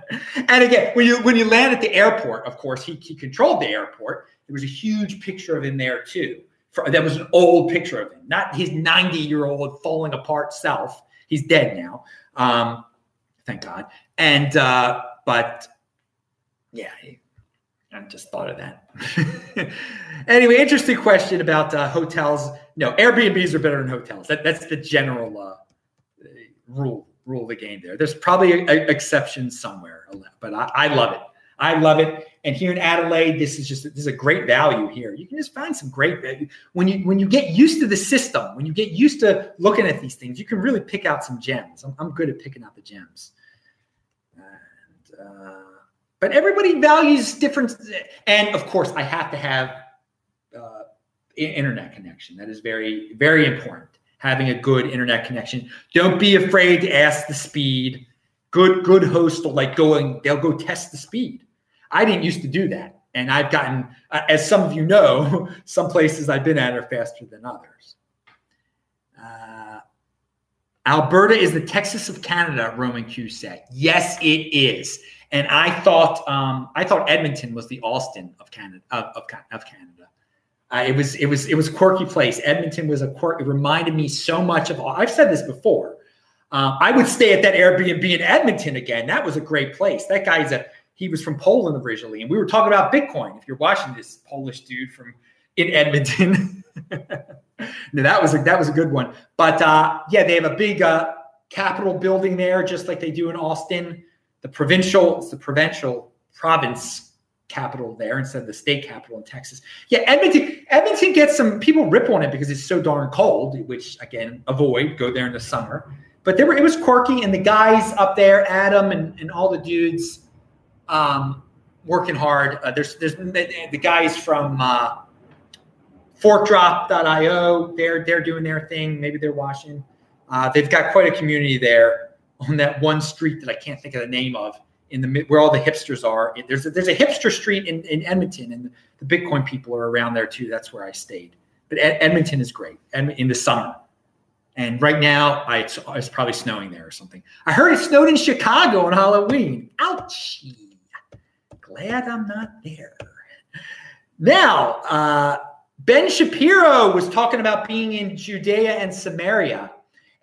again, when you when you land at the airport, of course, he, he controlled the airport. There was a huge picture of him there too. For, that was an old picture of him, not his ninety-year-old falling apart self. He's dead now, um, thank God. And uh, but yeah, I just thought of that. Anyway, interesting question about uh, hotels. No, Airbnbs are better than hotels. That, that's the general uh, rule rule of the game there. There's probably a, a exception somewhere, but I, I love it. I love it. And here in Adelaide, this is just this is a great value here. You can just find some great value. When you when you get used to the system, when you get used to looking at these things, you can really pick out some gems. I'm, I'm good at picking out the gems. And, uh, but everybody values different. And of course, I have to have uh, internet connection. That is very, very important. Having a good internet connection. Don't be afraid to ask the speed. Good, good hosts will like going. They'll go test the speed. I didn't used to do that, and I've gotten, uh, as some of you know, some places I've been at are faster than others. Uh, Alberta is the Texas of Canada, Roman Q said. Yes, it is. And I thought um, I thought Edmonton was the Austin of Canada. Of, of, of Canada, uh, it was it was it was a quirky place. Edmonton was a quirk. It reminded me so much of. I've said this before. Uh, I would stay at that Airbnb in Edmonton again. That was a great place. That guy's a he was from Poland originally, and we were talking about Bitcoin. If you're watching this, Polish dude from in Edmonton, no, that was a, that was a good one. But uh, yeah, they have a big uh, Capitol building there, just like they do in Austin. The provincial, it's the provincial province capital there instead of the state capital in Texas. Yeah, Edmonton. Edmonton gets some people rip on it because it's so darn cold. Which again, avoid. Go there in the summer. But there were, it was quirky, and the guys up there, Adam and, and all the dudes, um, working hard. Uh, there's there's the guys from uh, fork drop dot i o. They're they're doing their thing. Maybe they're watching. Uh, they've got quite a community there on that one street that I can't think of the name of in the where all the hipsters are. There's a, there's a hipster street in, in Edmonton, and the Bitcoin people are around there too. That's where I stayed. But Edmonton is great in the summer. And right now, I, it's, it's probably snowing there or something. I heard it snowed in Chicago on Halloween. Ouchie. Glad I'm not there. Now, uh, Ben Shapiro was talking about being in Judea and Samaria.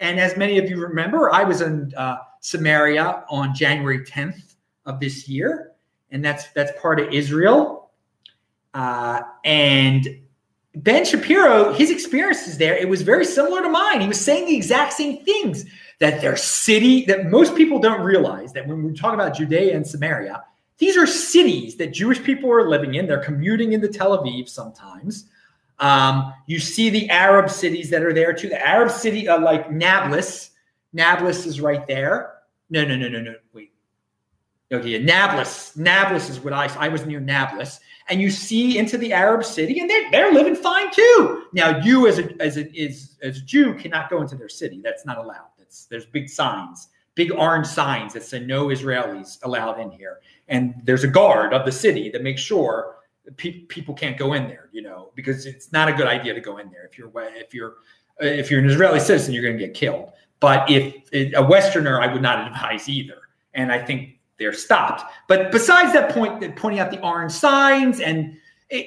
And as many of you remember, I was in uh, Samaria on January tenth of this year. And that's, that's part of Israel. Uh, and... Ben Shapiro, his experiences there, it was very similar to mine. He was saying the exact same things, that their city, that most people don't realize that when we're talking about Judea and Samaria, these are cities that Jewish people are living in. They're commuting into Tel Aviv sometimes. Um, you see the Arab cities that are there too. The Arab city uh, like Nablus. Nablus is right there. No, no, no, no, no. Wait. Okay, Nablus. Nablus is what I I was near Nablus. And you see into the Arab city, and they're, they're living fine too. Now, you as a as a, is, as a Jew cannot go into their city. That's not allowed. That's, there's big signs, big orange signs that say no Israelis allowed in here. And there's a guard of the city that makes sure pe- people can't go in there, you know, because it's not a good idea to go in there. If you're if you're if you're an Israeli citizen, you're going to get killed. But if a Westerner, I would not advise either. And I think they're stopped. But besides that point, they're pointing out the orange signs, and it,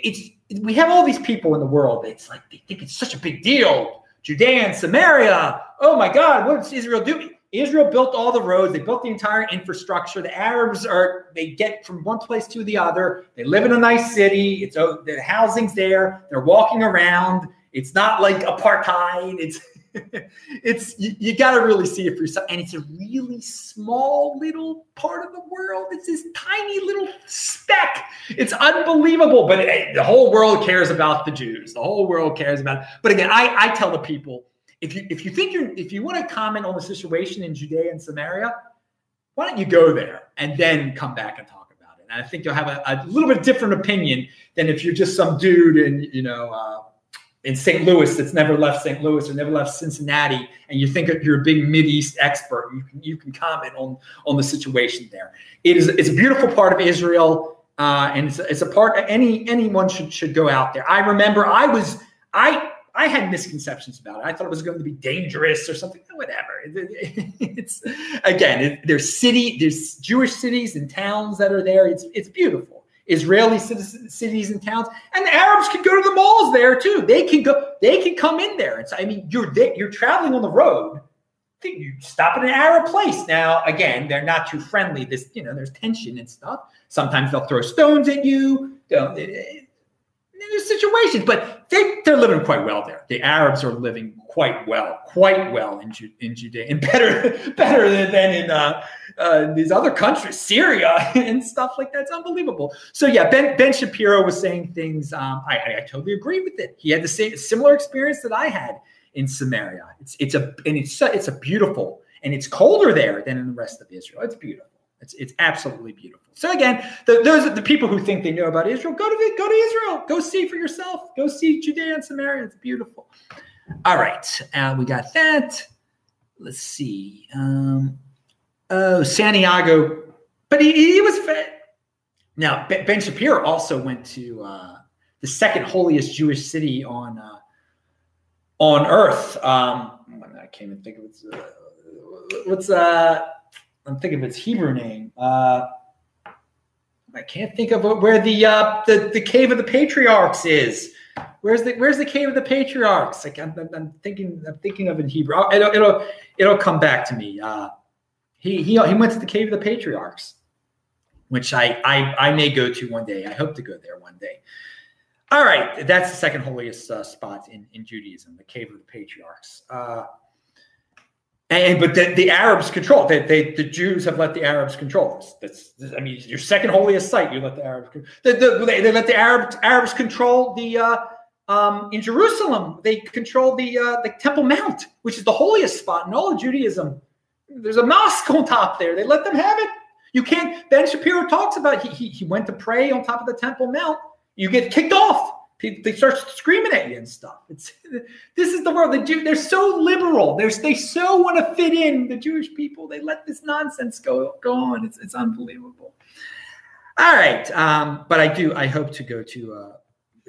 it's we have all these people in the world. It's like they think it's such a big deal. Judea and Samaria. Oh my God, what does Israel do? Israel built all the roads. They built the entire infrastructure. The Arabs are, they get from one place to the other. They live in a nice city. It's the housing's there. They're walking around. It's not like apartheid. It's, it's, you, you got to really see it for yourself. And it's a really small little part of the world. It's this tiny little speck. It's unbelievable. But it, the whole world cares about the Jews. The whole world cares about it. But again, I, I tell the people, If you if you think you if you want to comment on the situation in Judea and Samaria, why don't you go there and then come back and talk about it? And I think you'll have a, a little bit different opinion than if you're just some dude in you know uh, in Saint Louis that's never left Saint Louis or never left Cincinnati, and you think you're a big Mideast expert. You can you can comment on on the situation there. It is it's a beautiful part of Israel, uh, and it's, it's a part any anyone should should go out there. I remember I was I. I had misconceptions about it. I thought it was going to be dangerous or something. Whatever. It's again, it, there's city, there's Jewish cities and towns that are there. It's it's beautiful. Israeli citizens, cities and towns, and the Arabs can go to the malls there too. They can go. They can come in there. It's I mean, you're you're traveling on the road. You stop at an Arab place. Now, again, they're not too friendly. This you know, there's tension and stuff. Sometimes they'll throw stones at you. Don't, it, it, There's situations, but they, they're living quite well there. The Arabs are living quite well, quite well in, Ju- in Judea, and better better than in uh, uh, these other countries, Syria and stuff like that. It's unbelievable. So, yeah, Ben, Ben Shapiro was saying things. Um, I, I, I totally agree with it. He had the same similar experience that I had in Samaria. It's it's a and it's it's a beautiful, and it's colder there than in the rest of Israel. It's beautiful. It's it's absolutely beautiful. So again, the, those are the people who think they know about Israel. Go to go to Israel. Go see for yourself. Go see Judea and Samaria. It's beautiful. All right, uh, we got that. Let's see. Um, oh, Santiago, but he, he was now. Ben Shapiro also went to uh, the second holiest Jewish city on uh, on earth. Um, I can't even think of what's uh, what's. Uh, I'm thinking of its Hebrew name. Uh, I can't think of where the, uh, the the Cave of the Patriarchs is. Where's the Where's the Cave of the Patriarchs? Like I'm, I'm thinking I'm thinking of in Hebrew. It'll it'll it'll come back to me. Uh, he he he went to the Cave of the Patriarchs, which I I I may go to one day. I hope to go there one day. All right, that's the second holiest uh, spot in in Judaism, the Cave of the Patriarchs. Uh, And but the, the Arabs control. They, they the Jews have let the Arabs control this. That's, that's I mean, your second holiest site. You let the Arabs. The, the, they, they let the Arabs Arabs control the uh, um, in Jerusalem. They control the uh, the Temple Mount, which is the holiest spot in all of Judaism. There's a mosque on top there. They let them have it. You can't. Ben Shapiro talks about he he, he went to pray on top of the Temple Mount. You get kicked off. People, they start screaming at you and stuff. It's this is the world. The Jew, they're so liberal. They're they so want to fit in. The Jewish people, they let this nonsense go, go on. It's it's unbelievable. All right, um, but I do. I hope to go to uh,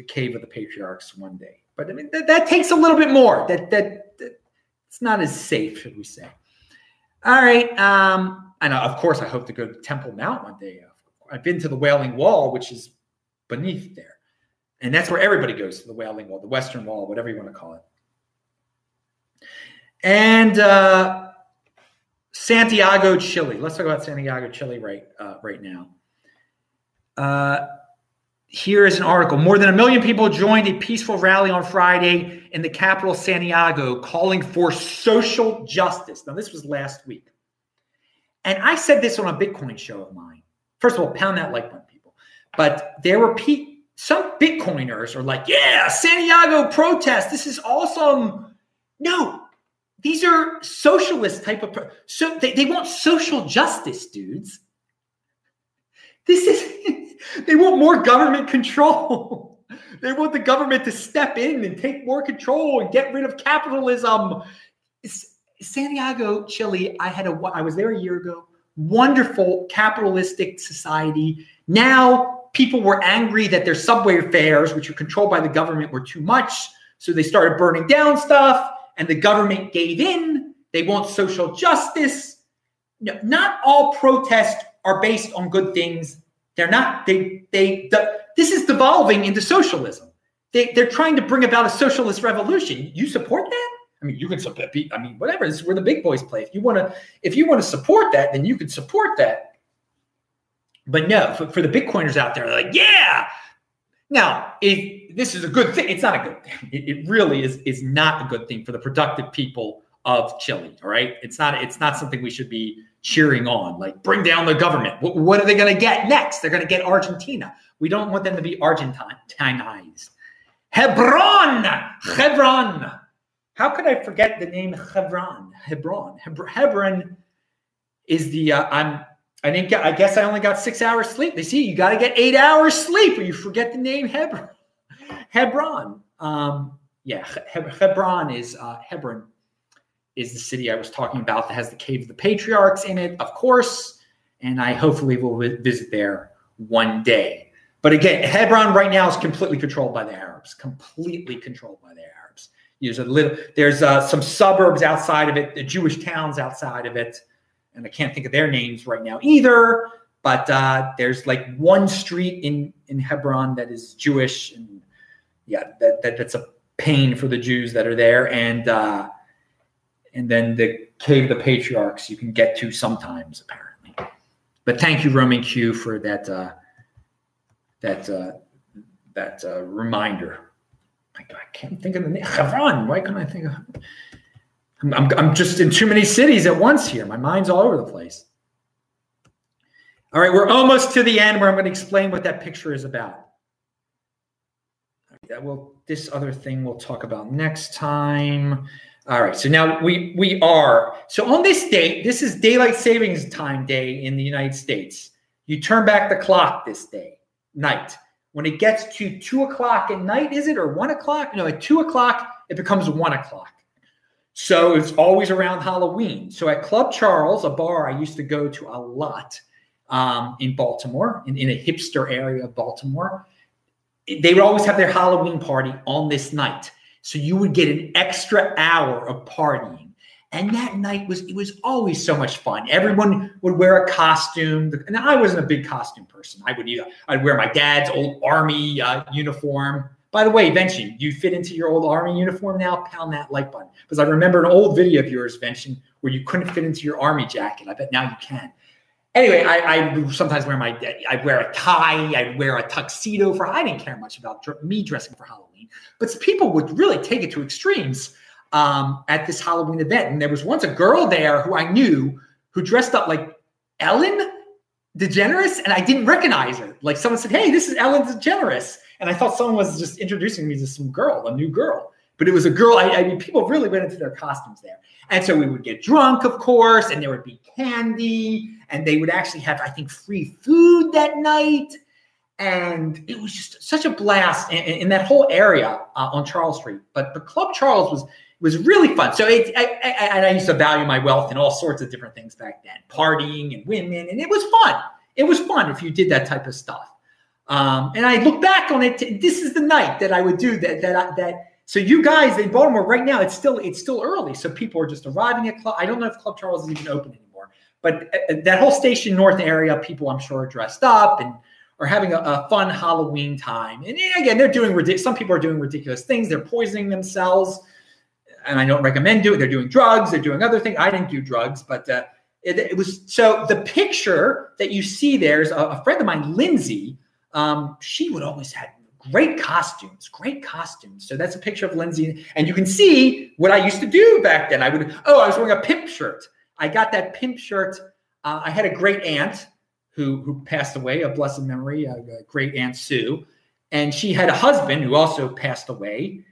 the Cave of the Patriarchs one day. But I mean that, that takes a little bit more. That, that that it's not as safe, should we say? All right, um, and of course I hope to go to Temple Mount one day. I've been to the Wailing Wall, which is beneath there. And that's where everybody goes, to the Wailing Wall, the Western Wall, whatever you want to call it. And uh, Santiago, Chile. Let's talk about Santiago, Chile right uh, right now. Uh, here is an article. More than a million people joined a peaceful rally on Friday in the capital, Santiago, calling for social justice. Now, this was last week. And I said this on a Bitcoin show of mine. First of all, pound that like button, people. But there were people. Some Bitcoiners are like, yeah, Santiago protest. This is awesome. No, these are socialist type of pro- – so they, they want social justice, dudes. This is – they want more government control. They want the government to step in and take more control and get rid of capitalism. It's Santiago, Chile, I had a – I was there a year ago. Wonderful capitalistic society. Now – people were angry that their subway fares, which are controlled by the government, were too much. So they started burning down stuff, and the government gave in. They want social justice. No, not all protest are based on good things. They're not, they, they, the, this is devolving into socialism. They, they're trying to bring about a socialist revolution. You support that? I mean, you can support, I mean, whatever, this is where the big boys play. If you want to, if you want to support that, then you can support that. But no, for, for the Bitcoiners out there, they're like, yeah. Now, if this is a good thing, it's not a good thing. It, it really is, is not a good thing for the productive people of Chile. All right. It's not, it's not something we should be cheering on, like bring down the government. What, what are they going to get next? They're going to get Argentina. We don't want them to be Argentinized. Hebron, Hebron. How could I forget the name Hebron? Hebron, Hebron is the, uh, I'm, I didn't get, I guess I only got six hours sleep. They see you got to get eight hours sleep or you forget the name Hebron. Hebron. Um, yeah. Hebron is uh, Hebron is the city I was talking about that has the Cave of the Patriarchs in it, of course. And I hopefully will visit there one day. But again, Hebron right now is completely controlled by the Arabs, completely controlled by the Arabs. There's a little, there's uh, some suburbs outside of it, the Jewish towns outside of it. And I can't think of their names right now either, but uh, there's like one street in, in Hebron that is Jewish. And yeah, that, that that's a pain for the Jews that are there. And uh, and then the Cave of the Patriarchs you can get to sometimes apparently. But thank you, Roman Q, for that, uh, that, uh, that uh, reminder. I, I can't think of the name. Hebron, why can't I think of it? I'm, I'm just in too many cities at once here. My mind's all over the place. All right, we're almost to the end where I'm going to explain what that picture is about. That will, this other thing we'll talk about next time. All right, so now we, we are. So on this date, this is Daylight Savings Time Day in the United States. You turn back the clock this day, night. When it gets to two o'clock at night, is it, or one o'clock? No, at two o'clock, it becomes one o'clock. So it's always around Halloween. So at Club Charles, a bar I used to go to a lot um, in Baltimore, in, in a hipster area of Baltimore, they would always have their Halloween party on this night. So you would get an extra hour of partying. And that night was, it was always so much fun. Everyone would wear a costume. And I wasn't a big costume person. I would, I'd wear my dad's old army uh, uniform. By the way, Vention, you fit into your old army uniform now? Pound that like button. Because I remember an old video of yours, Vention, where you couldn't fit into your army jacket. I bet now you can. Anyway, I, I sometimes wear my – I'd wear a tie. I'd wear a tuxedo for – I didn't care much about me dressing for Halloween. But people would really take it to extremes um, at this Halloween event. And there was once a girl there who I knew who dressed up like Ellen DeGeneres, and I didn't recognize her. Like someone said, hey, this is Ellen DeGeneres. And I thought someone was just introducing me to some girl, a new girl. But it was a girl. I, I mean, people really went into their costumes there. And so we would get drunk, of course, and there would be candy. And they would actually have, I think, free food that night. And it was just such a blast in, in that whole area uh, on Charles Street. But the Club Charles was was really fun. So it, I, I, and I used to value my wealth and all sorts of different things back then, partying and women. And it was fun. It was fun if you did that type of stuff. Um, and I look back on it. This is the night that I would do that. That that. So you guys in Baltimore right now, it's still it's still early. So people are just arriving at club. I don't know if Club Charles is even open anymore. But that whole Station North area, people I'm sure are dressed up and are having a, a fun Halloween time. And again, they're doing ridiculous. Some people are doing ridiculous things. They're poisoning themselves, and I don't recommend doing. They're doing drugs. They're doing other things. I didn't do drugs, but uh, it, it was so. The picture that you see there is a, a friend of mine, Lindsay. Um, she would always have great costumes, great costumes. So that's a picture of Lindsay. And you can see what I used to do back then. I would, oh, I was wearing a pimp shirt. I got that pimp shirt. Uh, I had a great aunt who, who passed away, a blessed memory, a, a great aunt Sue. And she had a husband who also passed away.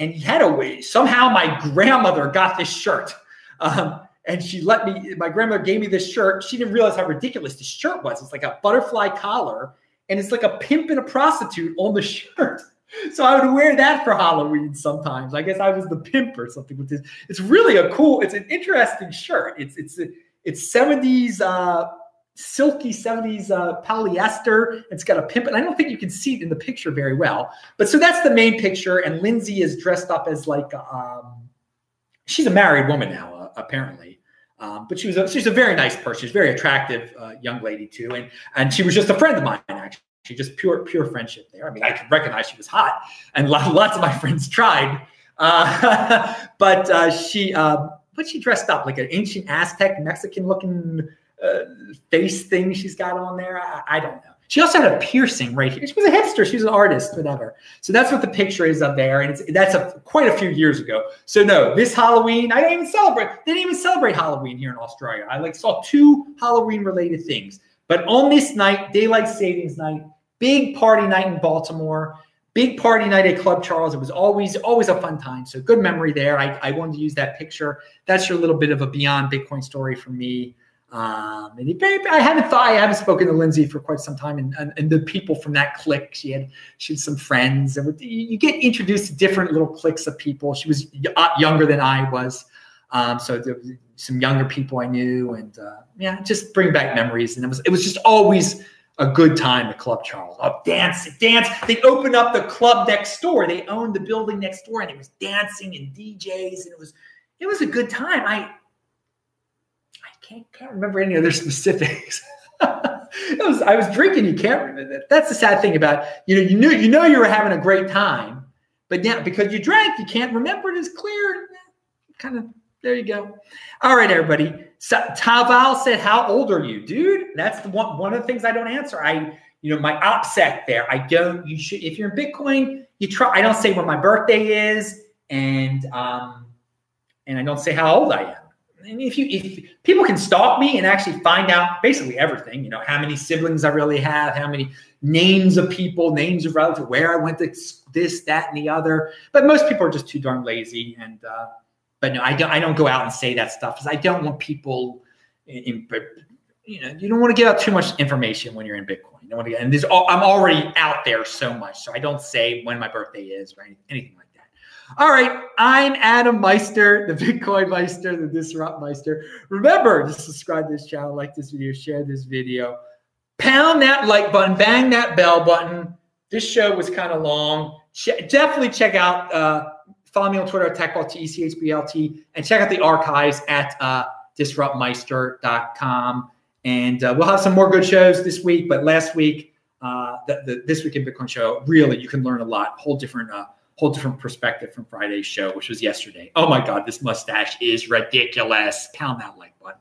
And he had a way. Somehow my grandmother got this shirt. Um, and she let me, my grandmother gave me this shirt. She didn't realize how ridiculous this shirt was. It's like a butterfly collar. And it's like a pimp and a prostitute on the shirt. So I would wear that for Halloween sometimes. I guess I was the pimp or something with this. It's really a cool, it's an interesting shirt. It's it's it's seventies, uh, silky seventies uh, polyester. It's got a pimp. And I don't think you can see it in the picture very well. But so that's the main picture. And Lindsay is dressed up as like, um, she's a married woman now, uh, apparently. Um, but she was a, she's a very nice person. She's a very attractive uh, young lady too. And, and she was just a friend of mine, actually. She just pure, pure friendship there. I mean, I could recognize she was hot, and lots of my friends tried. Uh, but uh, she, uh, but she dressed up like an ancient Aztec Mexican looking uh, face thing she's got on there. I, I don't know. She also had a piercing right here. She was a hipster. She was an artist, whatever. So that's what the picture is up there. And it's, that's a, quite a few years ago. So no, this Halloween, I don't even celebrate. They didn't even celebrate Halloween here in Australia. I like saw two Halloween related things. But on this night, daylight savings night, big party night in Baltimore, big party night at Club Charles. It was always, always a fun time. So good memory there. I, I wanted to use that picture. That's your little bit of a Beyond Bitcoin story for me. Um, and it, I haven't thought, I haven't spoken to Lindsay for quite some time, and, and, and the people from that clique, she had, she had some friends, and you get introduced to different little cliques of people. She was younger than I was. Um, so there was some younger people I knew, and, uh, yeah, just bring back memories. And it was, it was just always a good time at Club Charles. Oh, dance, dance. They opened up the club next door. They owned the building next door, and it was dancing and D Js. And it was, it was a good time. I, I can't remember any other specifics. was, I was drinking. You can't remember that. That's the sad thing about, you know, you knew, you know, you were having a great time, but now because you drank, you can't remember it as clear. Kind of, there you go. All right, everybody. So Taval said, how old are you, dude? That's the one, one of the things I don't answer. I, you know, my OPSEC there, I don't, you should, if you're in Bitcoin, you try, I don't say when my birthday is, and, um, and I don't say how old I am. And if you, if people can stalk me and actually find out basically everything, you know, how many siblings I really have, how many names of people, names of relatives, where I went to this, that, and the other. But most people are just too darn lazy. And, uh, but no, I don't, I don't go out and say that stuff because I don't want people in, in, you know, you don't want to give out too much information when you're in Bitcoin. You don't want to get, and there's all, I'm already out there so much. So I don't say when my birthday is or anything like that. All right, I'm Adam Meister, the Bitcoin Meister, the Disrupt Meister. Remember to subscribe to this channel, like this video, share this video, pound that like button, bang that bell button. This show was kind of long. Che- definitely check out, uh, follow me on Twitter, TechBalt, and check out the archives at uh, disrupt meister dot com. And uh, we'll have some more good shows this week, but last week, uh, the, the This Week in Bitcoin show, really, you can learn a lot, whole different uh, whole different perspective from Friday's show, which was yesterday. Oh my God, this mustache is ridiculous. Pound that like button.